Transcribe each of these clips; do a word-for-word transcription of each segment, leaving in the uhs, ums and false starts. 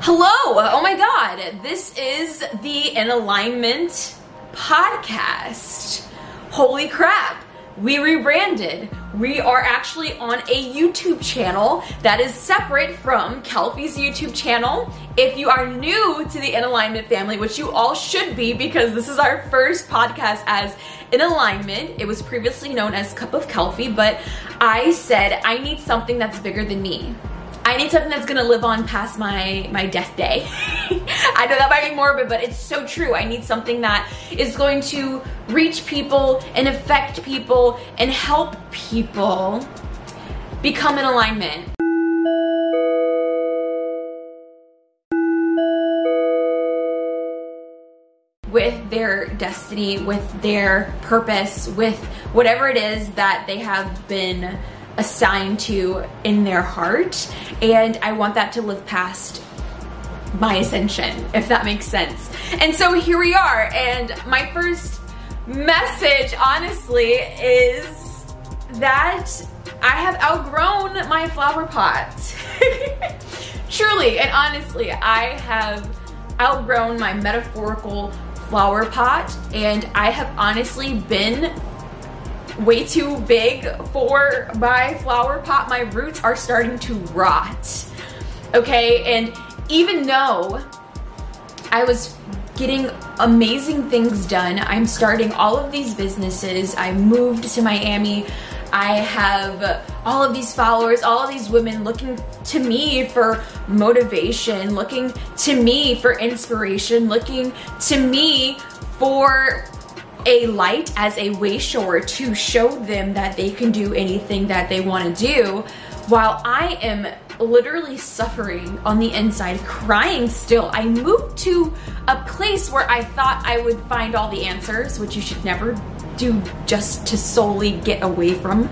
Hello! Oh my god, this is the In Alignment podcast. Holy crap, we rebranded. We are actually on a YouTube channel that is separate from Kelfie's YouTube channel. If you are new to the In Alignment family, which you all should be because this is our first podcast as In Alignment. It was previously known as Cup of Kelfie, but I said I need something that's bigger than me. I need something that's gonna live on past my, my death day. I know that might be morbid, but it's so true. I need something that is going to reach people and affect people and help people become in alignment. With their destiny, with their purpose, with whatever it is that they have been assigned to in their heart, and I want that to live past my ascension, if that makes sense. And so here we are, and my first message, honestly, is that I have outgrown my flower pot. Truly and honestly, I have outgrown my metaphorical flower pot, and I have honestly been way too big for my flower pot. My roots are starting to rot, okay? And even though I was getting amazing things done, I'm starting all of these businesses, I moved to Miami, I have all of these followers, all of these women looking to me for motivation, looking to me for inspiration, looking to me for a light as a way shower to show them that they can do anything that they want to do, while I am literally suffering on the inside, crying still. I moved to a place where I thought I would find all the answers, which you should never do just to solely get away from.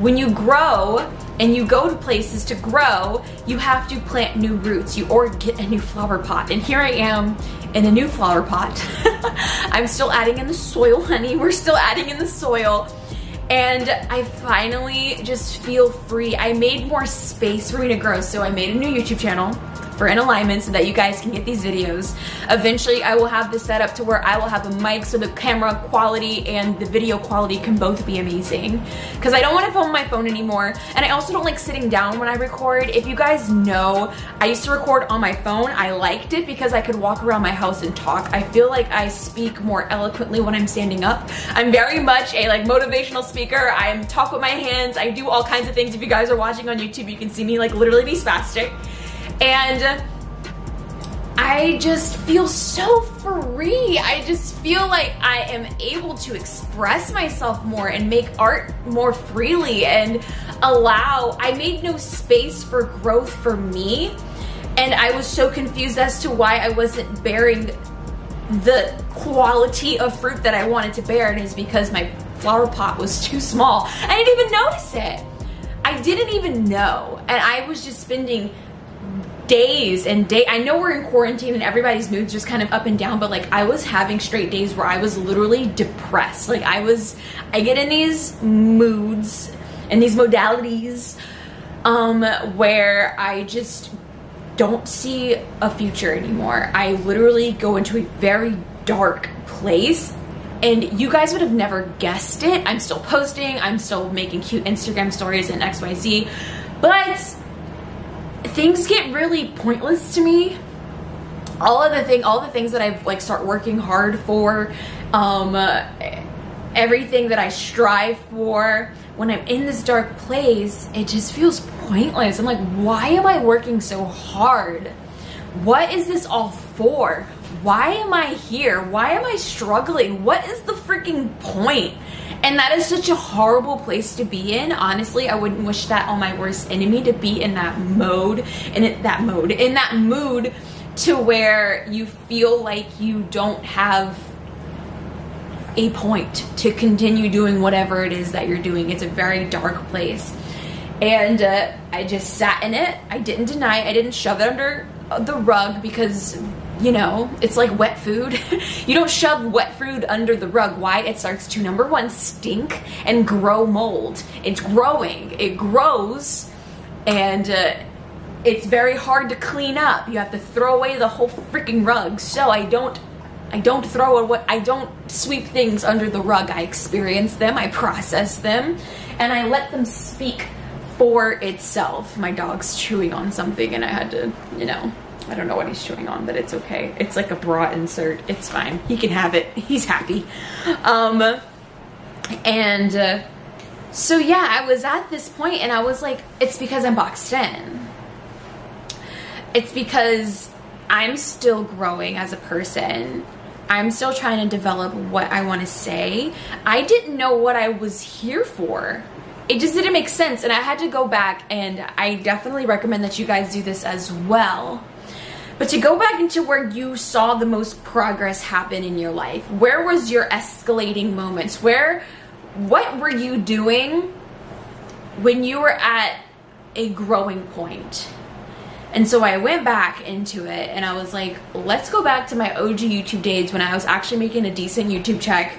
When you grow and you go to places to grow, you have to plant new roots, you or get a new flower pot. And here I am in a new flower pot. I'm still adding in the soil, honey. We're still adding in the soil. And I finally just feel free. I made more space for me to grow. So I made a new YouTube channel for In Alignment so that you guys can get these videos. Eventually I will have this set up to where I will have a mic so the camera quality and the video quality can both be amazing. Because I don't want to film my phone anymore, and I also don't like sitting down when I record. If you guys know, I used to record on my phone. I liked it because I could walk around my house and talk. I feel like I speak more eloquently when I'm standing up. I'm very much a like motivational speaker. I talk with my hands. I do all kinds of things. If you guys are watching on YouTube, you can see me like literally be spastic. And I just feel so free. I just feel like I am able to express myself more and make art more freely and allow, I made no space for growth for me. And I was so confused as to why I wasn't bearing the quality of fruit that I wanted to bear, and it's because my flower pot was too small. I didn't even notice it. I didn't even know. And I was just spending days and day. I know we're in quarantine and everybody's moods just kind of up and down, but like I was having straight days where I was literally depressed. Like I was, I get in these moods and these modalities um, where I just don't see a future anymore. I literally go into a very dark place, and you guys would have never guessed it. I'm still posting, I'm still making cute Instagram stories and X Y Z, but things get really pointless to me. All of the thing, all the things that I've like start working hard for, um, uh, everything that I strive for, when I'm in this dark place, it just feels pointless. I'm like, why am I working so hard? What is this all for? Why am I here? Why am I struggling? What is the freaking point? And that is such a horrible place to be in. Honestly, I wouldn't wish that on my worst enemy, to be in that mode, in it, that mode, in that mood to where you feel like you don't have a point to continue doing whatever it is that you're doing. It's a very dark place. And uh, I just sat in it. I didn't deny it. I didn't shove it under the rug because, you know, it's like wet food. You don't shove wet food under the rug. Why? It starts to, number one, stink and grow mold. It's growing. It grows, and uh, It's very hard to clean up. You have to throw away the whole freaking rug. So I don't, I don't throw away, I don't sweep things under the rug. I experience them, I process them, and I let them speak for itself. My dog's chewing on something and I had to, you know, I don't know what he's chewing on, but it's okay. It's like a bra insert. It's fine. He can have it. He's happy. Um, and uh, so yeah, I was at this point and I was like, it's because I'm boxed in. It's because I'm still growing as a person. I'm still trying to develop what I want to say. I didn't know what I was here for. It just didn't make sense, and I had to go back, and I definitely recommend that you guys do this as well. But to go back into where you saw the most progress happen in your life, where was your escalating moments? Where, what were you doing when you were at a growing point? And so I went back into it and I was like, let's go back to my O G YouTube days when I was actually making a decent YouTube check,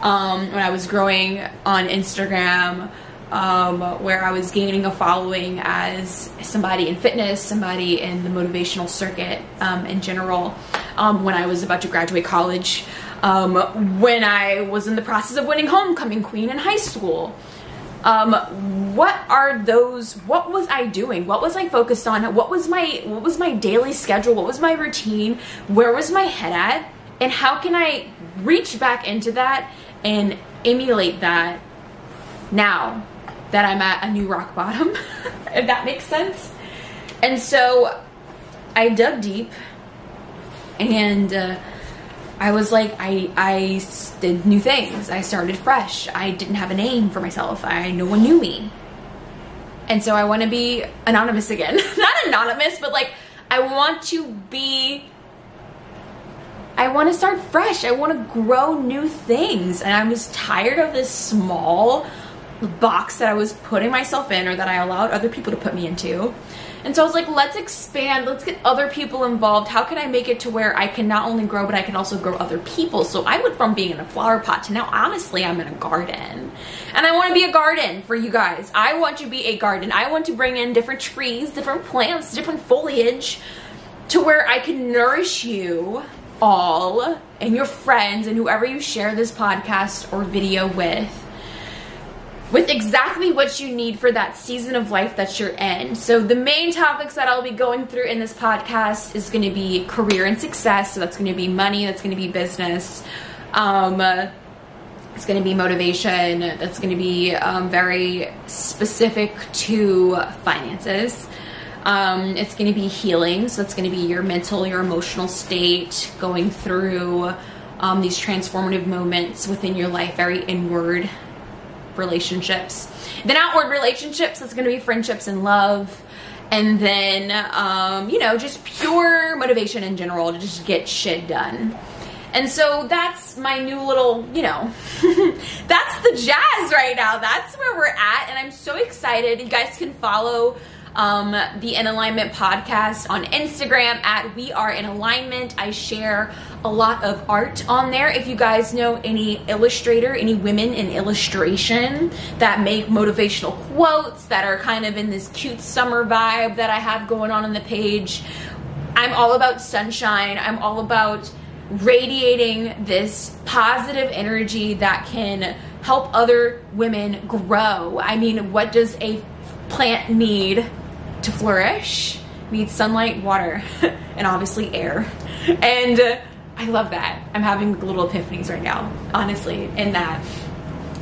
um, when I was growing on Instagram, Um, where I was gaining a following as somebody in fitness, somebody in the motivational circuit, um, in general, um, when I was about to graduate college, um, when I was in the process of winning homecoming queen in high school. Um, what are those, what was I doing? What was I focused on? What was my, what was my daily schedule? What was my routine? Where was my head at? And how can I reach back into that and emulate that now that I'm at a new rock bottom, if that makes sense? And so I dug deep, and uh, I was like, I, I did new things. I started fresh. I didn't have a name for myself. I, no one knew me. And so I want to be anonymous again. Not anonymous, but like, I want to be, I want to start fresh. I want to grow new things. And I'm just tired of this small box that I was putting myself in, or that I allowed other people to put me into. And so I was like, let's expand, let's get other people involved. How can I make it to where I can not only grow, but I can also grow other people? So I went from being in a flower pot to now, honestly, I'm in a garden. And I want to be a garden for you guys. I want to be a garden. I want to bring in different trees, different plants, different foliage, to where I can nourish you all and your friends and whoever you share this podcast or video with, with exactly what you need for that season of life that you're in. So the main topics that I'll be going through in this podcast is going to be career and success. So that's going to be money, that's going to be business, um, it's going to be motivation, that's going to be um, very specific to finances. Um, it's going to be healing, so it's going to be your mental, your emotional state, going through um, these transformative moments within your life, very inward relationships. Then outward relationships, it's going to be friendships and love. And then, um, you know, just pure motivation in general to just get shit done. And so that's my new little, you know, that's the jazz right now. That's where we're at. And I'm so excited. You guys can follow Um, the In Alignment podcast on Instagram at We Are In Alignment. I share a lot of art on there. If you guys know any illustrator, any women in illustration that make motivational quotes that are kind of in this cute summer vibe that I have going on on the page, I'm all about sunshine. I'm all about radiating this positive energy that can help other women grow. I mean, what does a plant need to flourish? Needs sunlight, water, and obviously air. And uh, I love that. I'm having little epiphanies right now, honestly, in that.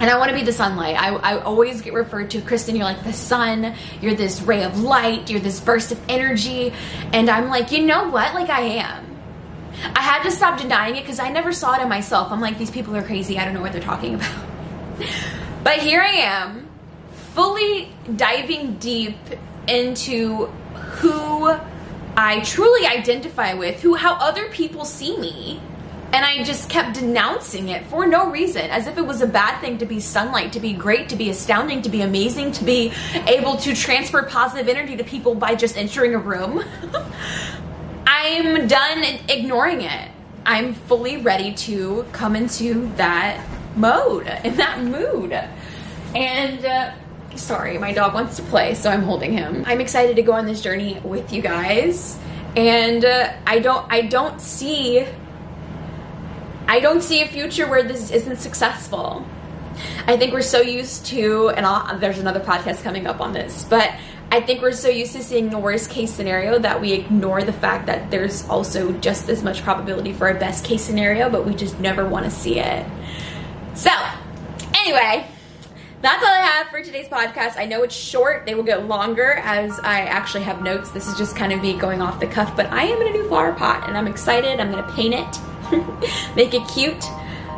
And I want to be the sunlight. I, I always get referred to, Kristen, you're like the sun, you're this ray of light, you're this burst of energy. And I'm like, you know what? Like, I am. I had to stop denying it because I never saw it in myself. I'm like, these people are crazy. I don't know what they're talking about. But here I am, fully diving deep into who I truly identify with, who, how other people see me. And I just kept denouncing it for no reason, as if it was a bad thing to be sunlight, to be great, to be astounding, to be amazing, to be able to transfer positive energy to people by just entering a room. I'm done ignoring it. I'm fully ready to come into that mode, in that mood. And uh, Sorry, my dog wants to play, so I'm holding him. I'm excited to go on this journey with you guys, and uh, I don't, I don't see, I don't see a future where this isn't successful. I think we're so used to, and I'll, there's another podcast coming up on this, but I think we're so used to seeing the worst case scenario that we ignore the fact that there's also just as much probability for a best case scenario, but we just never want to see it. So, anyway, that's all I have for today's podcast. I know it's short. They will get longer as I actually have notes. This is just kind of me going off the cuff, but I am in a new flower pot, and I'm excited. I'm going to paint it, make it cute,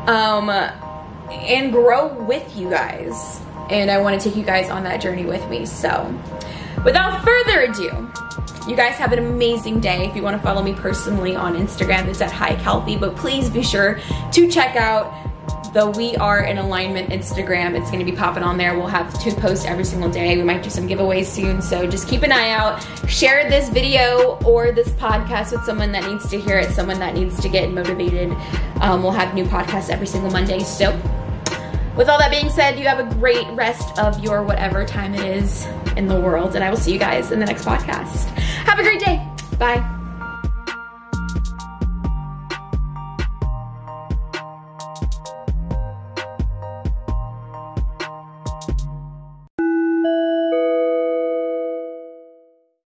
um, and grow with you guys. And I want to take you guys on that journey with me. So, without further ado, you guys have an amazing day. If you want to follow me personally on Instagram, it's at High Healthy, but please be sure to check out the We Are In Alignment Instagram. It's going to be popping on there. We'll have two posts every single day. We might do some giveaways soon, so just keep an eye out. Share this video or this podcast with someone that needs to hear it, someone that needs to get motivated. Um, we'll have new podcasts every single Monday. So, with all that being said, you have a great rest of your whatever time it is in the world, and I will see you guys in the next podcast. Have a great day. Bye.